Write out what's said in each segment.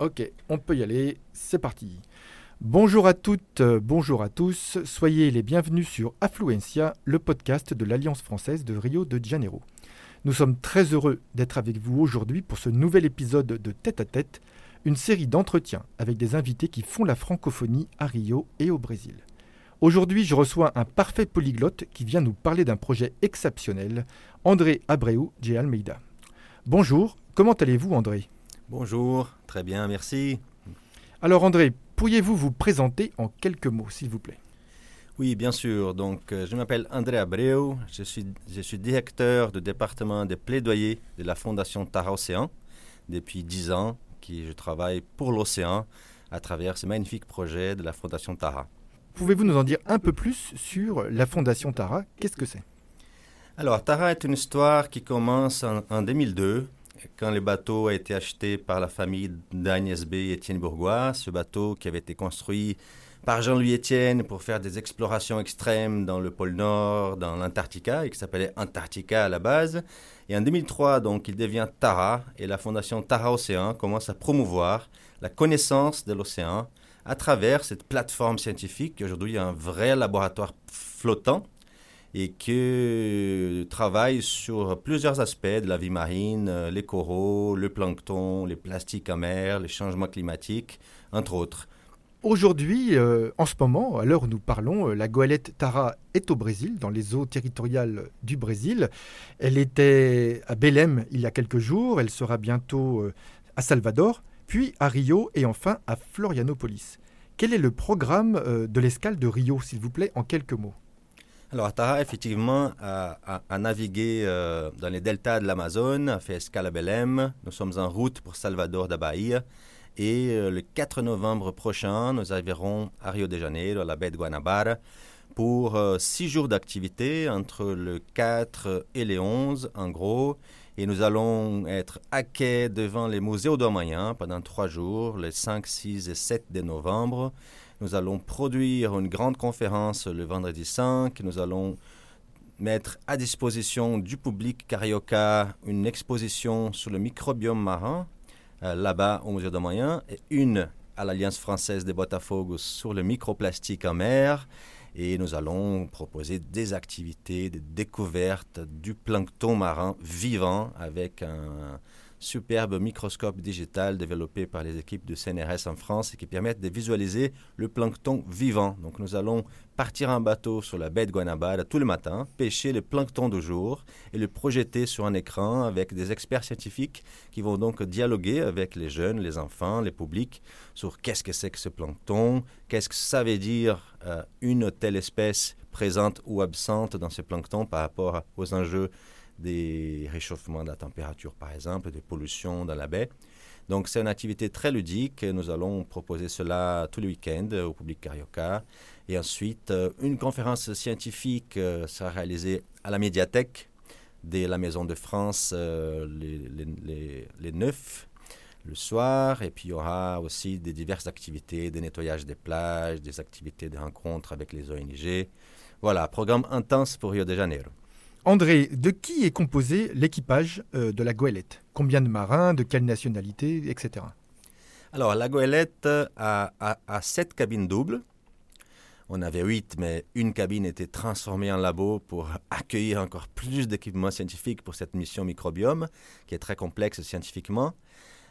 Ok, on peut y aller, c'est parti. Bonjour à toutes, bonjour à tous, soyez les bienvenus sur Affluencia, le podcast de l'Alliance française de Rio de Janeiro. Nous sommes très heureux d'être avec vous aujourd'hui pour ce nouvel épisode de Tête à Tête, une série d'entretiens avec des invités qui font la francophonie à Rio et au Brésil. Aujourd'hui, je reçois un parfait polyglotte qui vient nous parler d'un projet exceptionnel, André Abreu de Almeida. Bonjour, comment allez-vous André ? Bonjour, très bien, merci. Alors André, pourriez-vous vous présenter en quelques mots, s'il vous plaît ? Oui, bien sûr. Donc, je m'appelle André Abreu, je suis directeur du département des plaidoyers de la Fondation Tara Océan depuis 10 ans, je travaille pour l'océan à travers ce magnifique projet de la Fondation Tara. Pouvez-vous nous en dire un peu plus sur la Fondation Tara ? Qu'est-ce que c'est ? Alors, Tara est une histoire qui commence en 2002, quand le bateau a été acheté par la famille d'Agnès B. et Étienne Bourgois, ce bateau qui avait été construit par Jean-Louis Étienne pour faire des explorations extrêmes dans le pôle Nord, dans l'Antarctica, et qui s'appelait Antarctica à la base. Et en 2003, donc, il devient Tara, et la Fondation Tara Océan commence à promouvoir la connaissance de l'océan à travers cette plateforme scientifique qui aujourd'hui est un vrai laboratoire flottant et qui travaille sur plusieurs aspects de la vie marine, les coraux, le plancton, les plastiques en mer, les changements climatiques, entre autres. Aujourd'hui, en ce moment, à l'heure où nous parlons, la goélette Tara est au Brésil, dans les eaux territoriales du Brésil. Elle était à Belém il y a quelques jours, elle sera bientôt à Salvador, puis à Rio et enfin à Florianópolis. Quel est le programme de l'escale de Rio, s'il vous plaît, en quelques mots ? Alors Tara, effectivement, a navigué dans les deltas de l'Amazone, a fait escale à Belém. Nous sommes en route pour Salvador da Bahia. Et le 4 novembre prochain, nous arriverons à Rio de Janeiro, à la baie de Guanabara, pour 6 jours d'activité entre le 4 et le 11, en gros. Et nous allons être à quai devant les musées de Moyen pendant 3 jours, les 5, 6 et 7 de novembre. Nous allons produire une grande conférence le vendredi 5. Nous allons mettre à disposition du public carioca une exposition sur le microbiome marin, là-bas au Musée de Moyen, et une à l'Alliance française de Botafogo sur le microplastique en mer. Et nous allons proposer des activités, des découvertes du plancton marin vivant avec un superbe microscope digital développé par les équipes du CNRS en France et qui permettent de visualiser le plancton vivant. Donc nous allons partir en bateau sur la baie de Guanabara tout le matin, pêcher le plancton du jour et le projeter sur un écran avec des experts scientifiques qui vont donc dialoguer avec les jeunes, les enfants, les publics sur qu'est-ce que c'est que ce plancton, qu'est-ce que ça veut dire une telle espèce présente ou absente dans ce plancton par rapport aux enjeux des réchauffements de la température, par exemple, des pollutions dans la baie. Donc, c'est une activité très ludique. Nous allons proposer cela tous les week-ends au public carioca. Et ensuite, une conférence scientifique sera réalisée à la médiathèque de la Maison de France les 9, le soir. Et puis, il y aura aussi des diverses activités, des nettoyages des plages, des activités de rencontres avec les ONG. Voilà, programme intense pour Rio de Janeiro. André, de qui est composé l'équipage de la goélette ? Combien de marins, de quelle nationalité, etc. Alors, la goélette a 7 cabines doubles. On avait 8, mais une cabine était transformée en labo pour accueillir encore plus d'équipements scientifiques pour cette mission microbiome, qui est très complexe scientifiquement.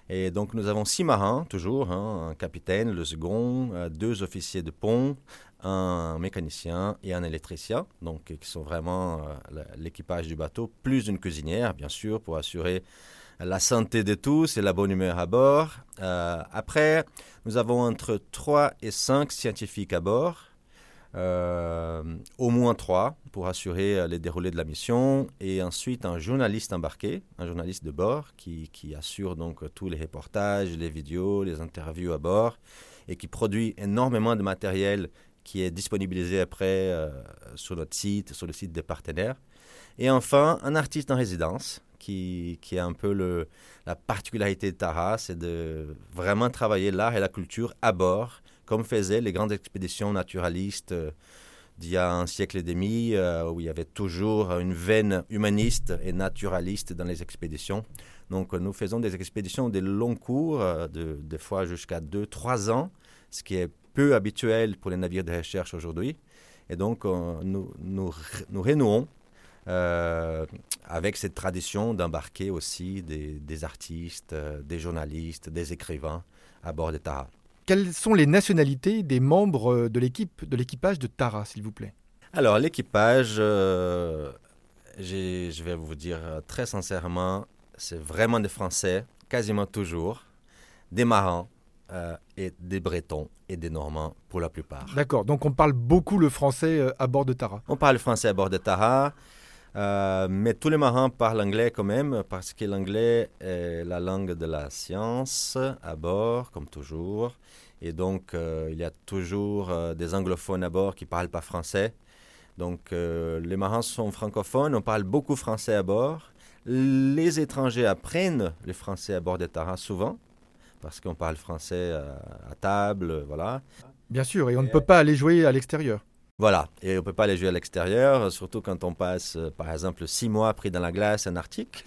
Et donc, nous avons 6 marins, toujours, un capitaine, le second, 2 officiers de pont, un mécanicien et un électricien, donc qui sont vraiment l'équipage du bateau, plus une cuisinière, bien sûr, pour assurer la santé de tous et la bonne humeur à bord. Après, nous avons entre 3 et 5 scientifiques à bord, au moins 3, pour assurer les déroulés de la mission, et ensuite un journaliste embarqué, un journaliste de bord, qui assure donc tous les reportages, les vidéos, les interviews à bord, et qui produit énormément de matériel qui est disponibilisé après sur notre site, sur le site des partenaires. Et enfin, un artiste en résidence qui est un peu la particularité de Tara, c'est de vraiment travailler l'art et la culture à bord, comme faisaient les grandes expéditions naturalistes d'il y a un siècle et demi, où il y avait toujours une veine humaniste et naturaliste dans les expéditions. Donc, nous faisons des expéditions de long cours, des fois jusqu'à 2-3 ans, ce qui est peu habituel pour les navires de recherche aujourd'hui. Et donc, nous renouons avec cette tradition d'embarquer aussi des artistes, des journalistes, des écrivains à bord de Tara. Quelles sont les nationalités des membres de l'équipage de Tara, s'il vous plaît? Alors, l'équipage, je vais vous dire très sincèrement, c'est vraiment des Français, quasiment toujours, des marins et des Bretons et des Normands pour la plupart. D'accord, donc on parle beaucoup le français à bord de Tara. On parle français à bord de Tara, mais tous les marins parlent anglais quand même, parce que l'anglais est la langue de la science à bord, comme toujours. Et donc, il y a toujours des anglophones à bord qui ne parlent pas français. Donc, les marins sont francophones, on parle beaucoup français à bord. Les étrangers apprennent le français à bord de Tara souvent, parce qu'on parle français à table, voilà. Bien sûr, et on ne peut pas aller jouer à l'extérieur. Voilà, et on ne peut pas aller jouer à l'extérieur, surtout quand on passe, par exemple, 6 mois pris dans la glace en Arctique.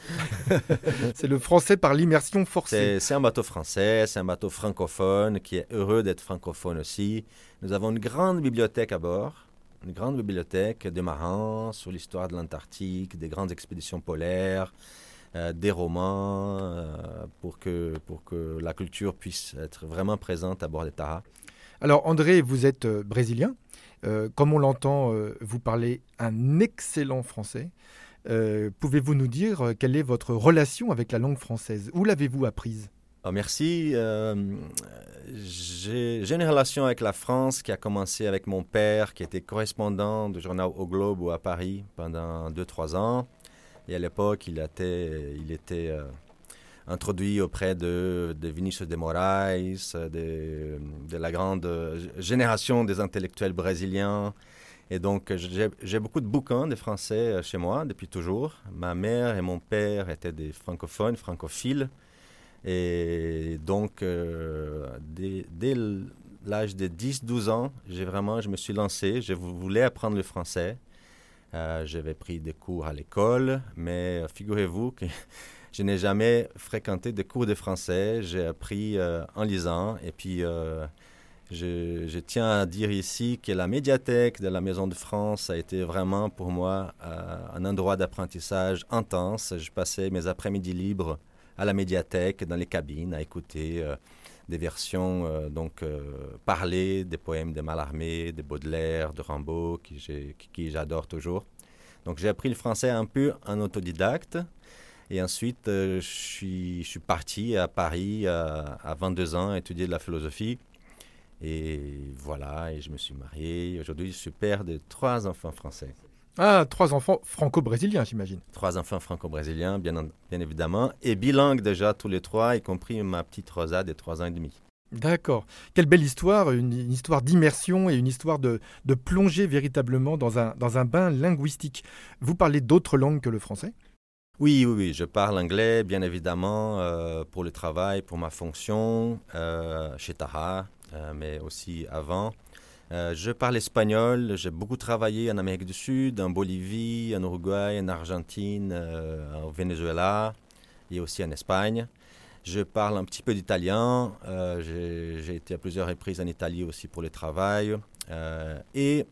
C'est le français par l'immersion forcée. C'est un bateau français, c'est un bateau francophone, qui est heureux d'être francophone aussi. Nous avons une grande bibliothèque à bord. Une grande bibliothèque de marins sur l'histoire de l'Antarctique, des grandes expéditions polaires, des romans, pour que la culture puisse être vraiment présente à bord de Tara. Alors André, vous êtes brésilien. Comme on l'entend, vous parlez un excellent français. Pouvez-vous nous dire quelle est votre relation avec la langue française? Où l'avez-vous apprise? Alors, merci. J'ai une relation avec la France qui a commencé avec mon père, qui était correspondant du journal Au Globe à Paris pendant 2-3 ans. Et à l'époque, il était introduit auprès de Vinicius de Moraes, de la grande génération des intellectuels brésiliens. Et donc, j'ai beaucoup de bouquins des Français chez moi depuis toujours. Ma mère et mon père étaient des francophones, francophiles. Et donc, dès l'âge de 10-12 ans, je me suis lancé. Je voulais apprendre le français. J'avais pris des cours à l'école, mais figurez-vous que je n'ai jamais fréquenté de cours de français. J'ai appris en lisant. Et puis, je tiens à dire ici que la médiathèque de la Maison de France a été vraiment pour moi un endroit d'apprentissage intense. Je passais mes après-midi libres à la médiathèque, dans les cabines, à écouter des versions parlées des poèmes de Mallarmé, de Baudelaire, de Rimbaud, qui j'adore toujours. Donc j'ai appris le français un peu en autodidacte. Et ensuite, je suis parti à Paris à 22 ans étudier de la philosophie. Et voilà, et je me suis marié. Aujourd'hui, je suis père de 3 enfants français. Ah, 3 enfants franco-brésiliens, j'imagine. 3 enfants franco-brésiliens, bien évidemment, et bilingues déjà tous les 3, y compris ma petite Rosa de 3 ans et demi. D'accord. Quelle belle histoire, une histoire d'immersion et une histoire de plonger véritablement dans un bain linguistique. Vous parlez d'autres langues que le français? Oui, je parle anglais, bien évidemment, pour le travail, pour ma fonction, chez Tara, mais aussi avant. Je parle espagnol, j'ai beaucoup travaillé en Amérique du Sud, en Bolivie, en Uruguay, en Argentine, au Venezuela et aussi en Espagne. Je parle un petit peu d'italien, j'ai été à plusieurs reprises en Italie aussi pour le travail. Et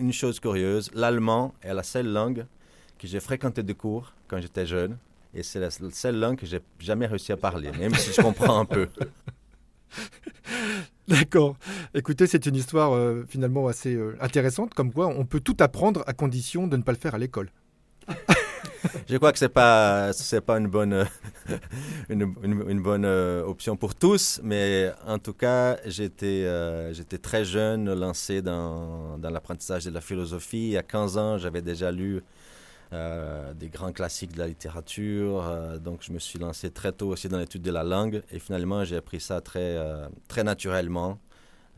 une chose curieuse, l'allemand est la seule langue que j'ai fréquentée de cours quand j'étais jeune et c'est la seule langue que j'ai jamais réussi à parler, même si je comprends un peu. D'accord. Écoutez, c'est une histoire finalement assez intéressante, comme quoi on peut tout apprendre à condition de ne pas le faire à l'école. Je crois que c'est pas une bonne une bonne option pour tous, mais en tout cas, j'étais très jeune lancé dans l'apprentissage de la philosophie. À 15 ans, j'avais déjà lu des grands classiques de la littérature, donc je me suis lancé très tôt aussi dans l'étude de la langue et finalement j'ai appris ça très naturellement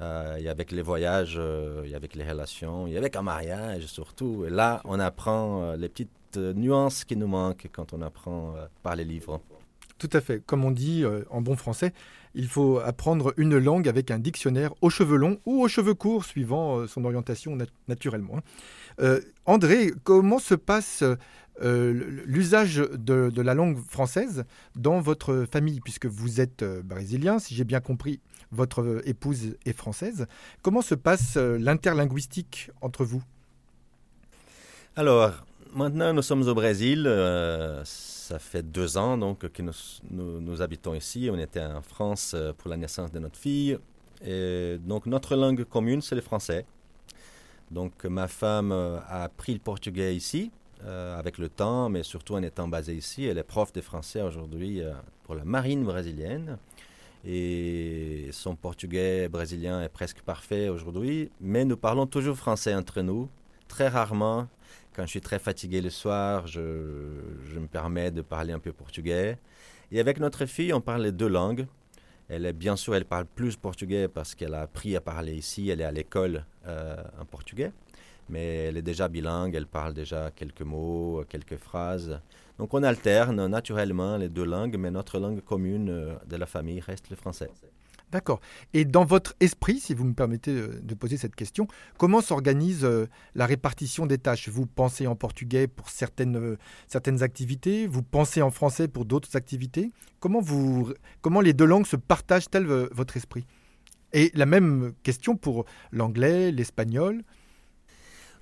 et avec les voyages, et avec les relations, et avec un mariage surtout. Et là on apprend les petites nuances qui nous manquent quand on apprend par les livres. Tout à fait, comme on dit en bon français, il faut apprendre une langue avec un dictionnaire aux cheveux longs ou aux cheveux courts, suivant son orientation naturellement. André, comment se passe l'usage de la langue française dans votre famille, puisque vous êtes brésilien, si j'ai bien compris, votre épouse est française. Comment se passe l'interlinguistique entre vous? Alors, maintenant, nous sommes au Brésil. Ça fait 2 ans donc, que nous habitons ici. On était en France pour la naissance de notre fille. Et donc, notre langue commune, c'est le français. Donc, ma femme a appris le portugais ici, avec le temps, mais surtout en étant basée ici. Elle est prof de français aujourd'hui pour la marine brésilienne. Et son portugais brésilien est presque parfait aujourd'hui. Mais nous parlons toujours français entre nous, très rarement. Quand je suis très fatigué le soir, je me permets de parler un peu portugais. Et avec notre fille, on parle les 2 langues. Elle parle plus portugais parce qu'elle a appris à parler ici. Elle est à l'école en portugais, mais elle est déjà bilingue. Elle parle déjà quelques mots, quelques phrases. Donc, on alterne naturellement les 2 langues, mais notre langue commune de la famille reste le français. D'accord. Et dans votre esprit, si vous me permettez de poser cette question, comment s'organise la répartition des tâches? Vous pensez en portugais pour certaines activités, vous pensez en français pour d'autres activités. Comment les 2 langues se partagent-elles votre esprit? Et la même question pour l'anglais, l'espagnol.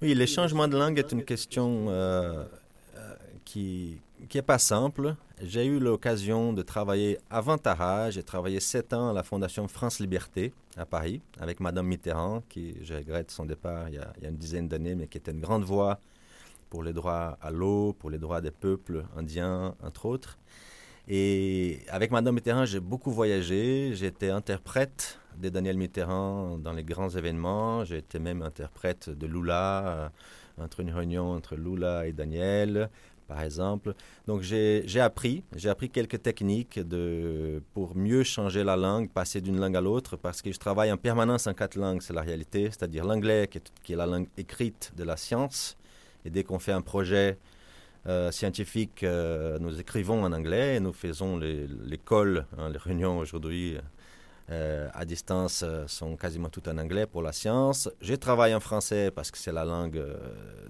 Oui, les changements de langue est une question qui n'est pas simple. J'ai eu l'occasion de travailler avant Tara. J'ai travaillé 7 ans à la Fondation France Liberté à Paris avec Madame Mitterrand, qui, je regrette son départ il y a une dizaine d'années, mais qui était une grande voix pour les droits à l'eau, pour les droits des peuples indiens, entre autres. Et avec Madame Mitterrand, j'ai beaucoup voyagé. J'étais interprète de Daniel Mitterrand dans les grands événements. J'ai été même interprète de Lula, entre une réunion entre Lula et Daniel, par exemple. Donc, j'ai appris quelques techniques pour mieux changer la langue, passer d'une langue à l'autre, parce que je travaille en permanence en 4 langues, c'est la réalité, c'est-à-dire l'anglais, qui est la langue écrite de la science. Et dès qu'on fait un projet scientifique, nous écrivons en anglais et nous faisons l'école. Les réunions aujourd'hui à distance sont quasiment toutes en anglais pour la science. Je travaille en français parce que c'est la langue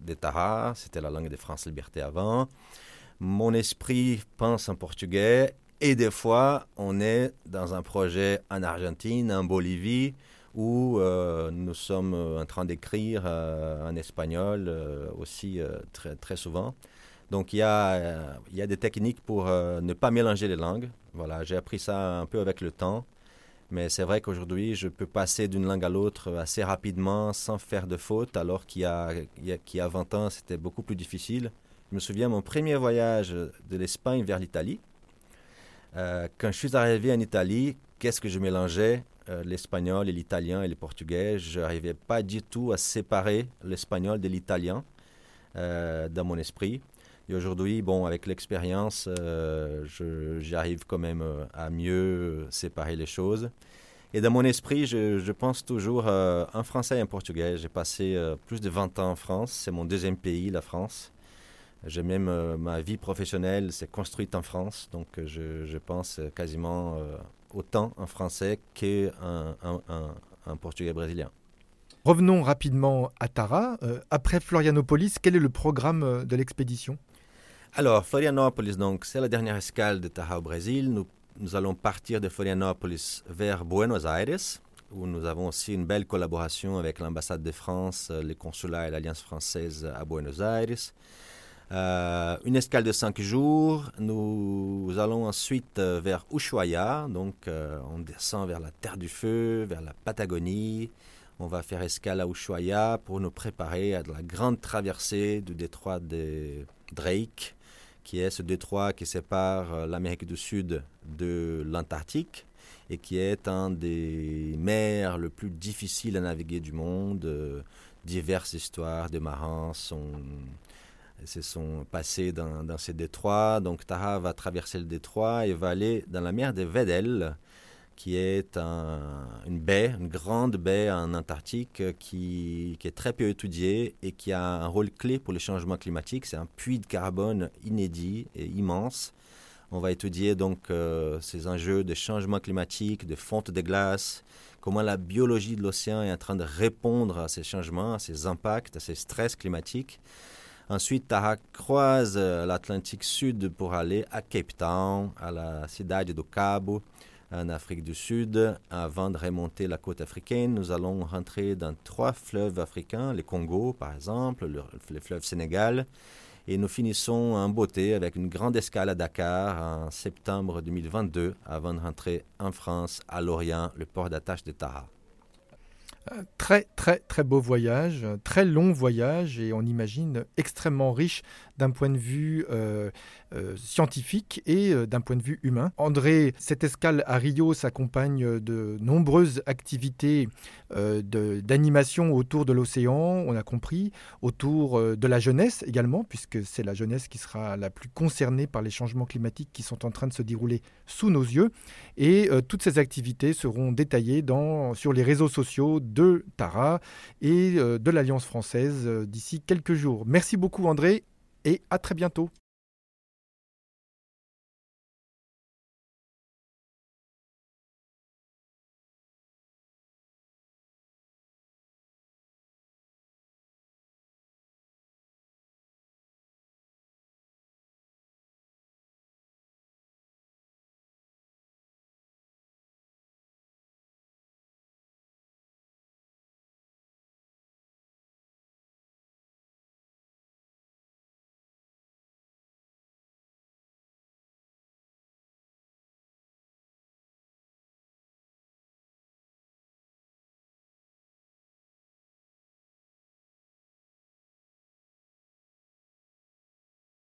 des Tara, c'était la langue de France Liberté avant. Mon esprit pense en portugais et des fois, on est dans un projet en Argentine, en Bolivie, où nous sommes en train d'écrire en espagnol aussi très, très souvent. Donc, il y a des techniques pour ne pas mélanger les langues. Voilà, j'ai appris ça un peu avec le temps. Mais c'est vrai qu'aujourd'hui, je peux passer d'une langue à l'autre assez rapidement, sans faire de faute, alors qu'il y a 20 ans, c'était beaucoup plus difficile. Je me souviens, mon premier voyage de l'Espagne vers l'Italie, quand je suis arrivé en Italie, qu'est-ce que je mélangeais? L'espagnol et l'italien et le portugais. Je n'arrivais pas du tout à séparer l'espagnol de l'italien dans mon esprit. Et aujourd'hui, bon, avec l'expérience, j'arrive quand même à mieux séparer les choses. Et dans mon esprit, je pense toujours en français et en portugais. J'ai passé plus de 20 ans en France. C'est mon 2e pays, la France. J'ai même ma vie professionnelle s'est construite en France. Donc, je pense quasiment autant en français qu'en portugais brésilien. Revenons rapidement à Tara. Après Florianópolis, quel est le programme de l'expédition ? Alors, Florianópolis, donc, c'est la dernière escale de Tara au Brésil. Nous allons partir de Florianópolis vers Buenos Aires, où nous avons aussi une belle collaboration avec l'ambassade de France, les consulats et l'Alliance française à Buenos Aires. Une escale de 5 jours. Nous allons ensuite vers Ushuaia. Donc, on descend vers la Terre du Feu, vers la Patagonie. On va faire escale à Ushuaia pour nous préparer à de la grande traversée du détroit de Drake, qui est ce détroit qui sépare l'Amérique du Sud de l'Antarctique et qui est un des mers les plus difficiles à naviguer du monde. Diverses histoires de marins se sont passées dans ces détroits. Donc Tara va traverser le détroit et va aller dans la mer de Weddell, qui est une grande baie en Antarctique qui est très peu étudiée et qui a un rôle clé pour le changement climatique. C'est un puits de carbone inédit et immense. On va étudier donc ces enjeux de changement climatique, de fonte de glace, comment la biologie de l'océan est en train de répondre à ces changements, à ces impacts, à ces stress climatiques. Ensuite, Tara croise l'Atlantique Sud pour aller à Cape Town, à la Cidade do Cabo, en Afrique du Sud. Avant de remonter la côte africaine, nous allons rentrer dans 3 fleuves africains, le Congo par exemple, le fleuve Sénégal. Et nous finissons en beauté avec une grande escale à Dakar en septembre 2022 avant de rentrer en France, à Lorient, le port d'attache de Tara. Très, très, très beau voyage, très long voyage et on imagine extrêmement riche d'un point de vue scientifique et d'un point de vue humain. André, cette escale à Rio s'accompagne de nombreuses activités d'animation autour de l'océan, on a compris, autour de la jeunesse également, puisque c'est la jeunesse qui sera la plus concernée par les changements climatiques qui sont en train de se dérouler sous nos yeux. Et toutes ces activités seront détaillées sur les réseaux sociaux de Tara et de l'Alliance française d'ici quelques jours. Merci beaucoup André et à très bientôt.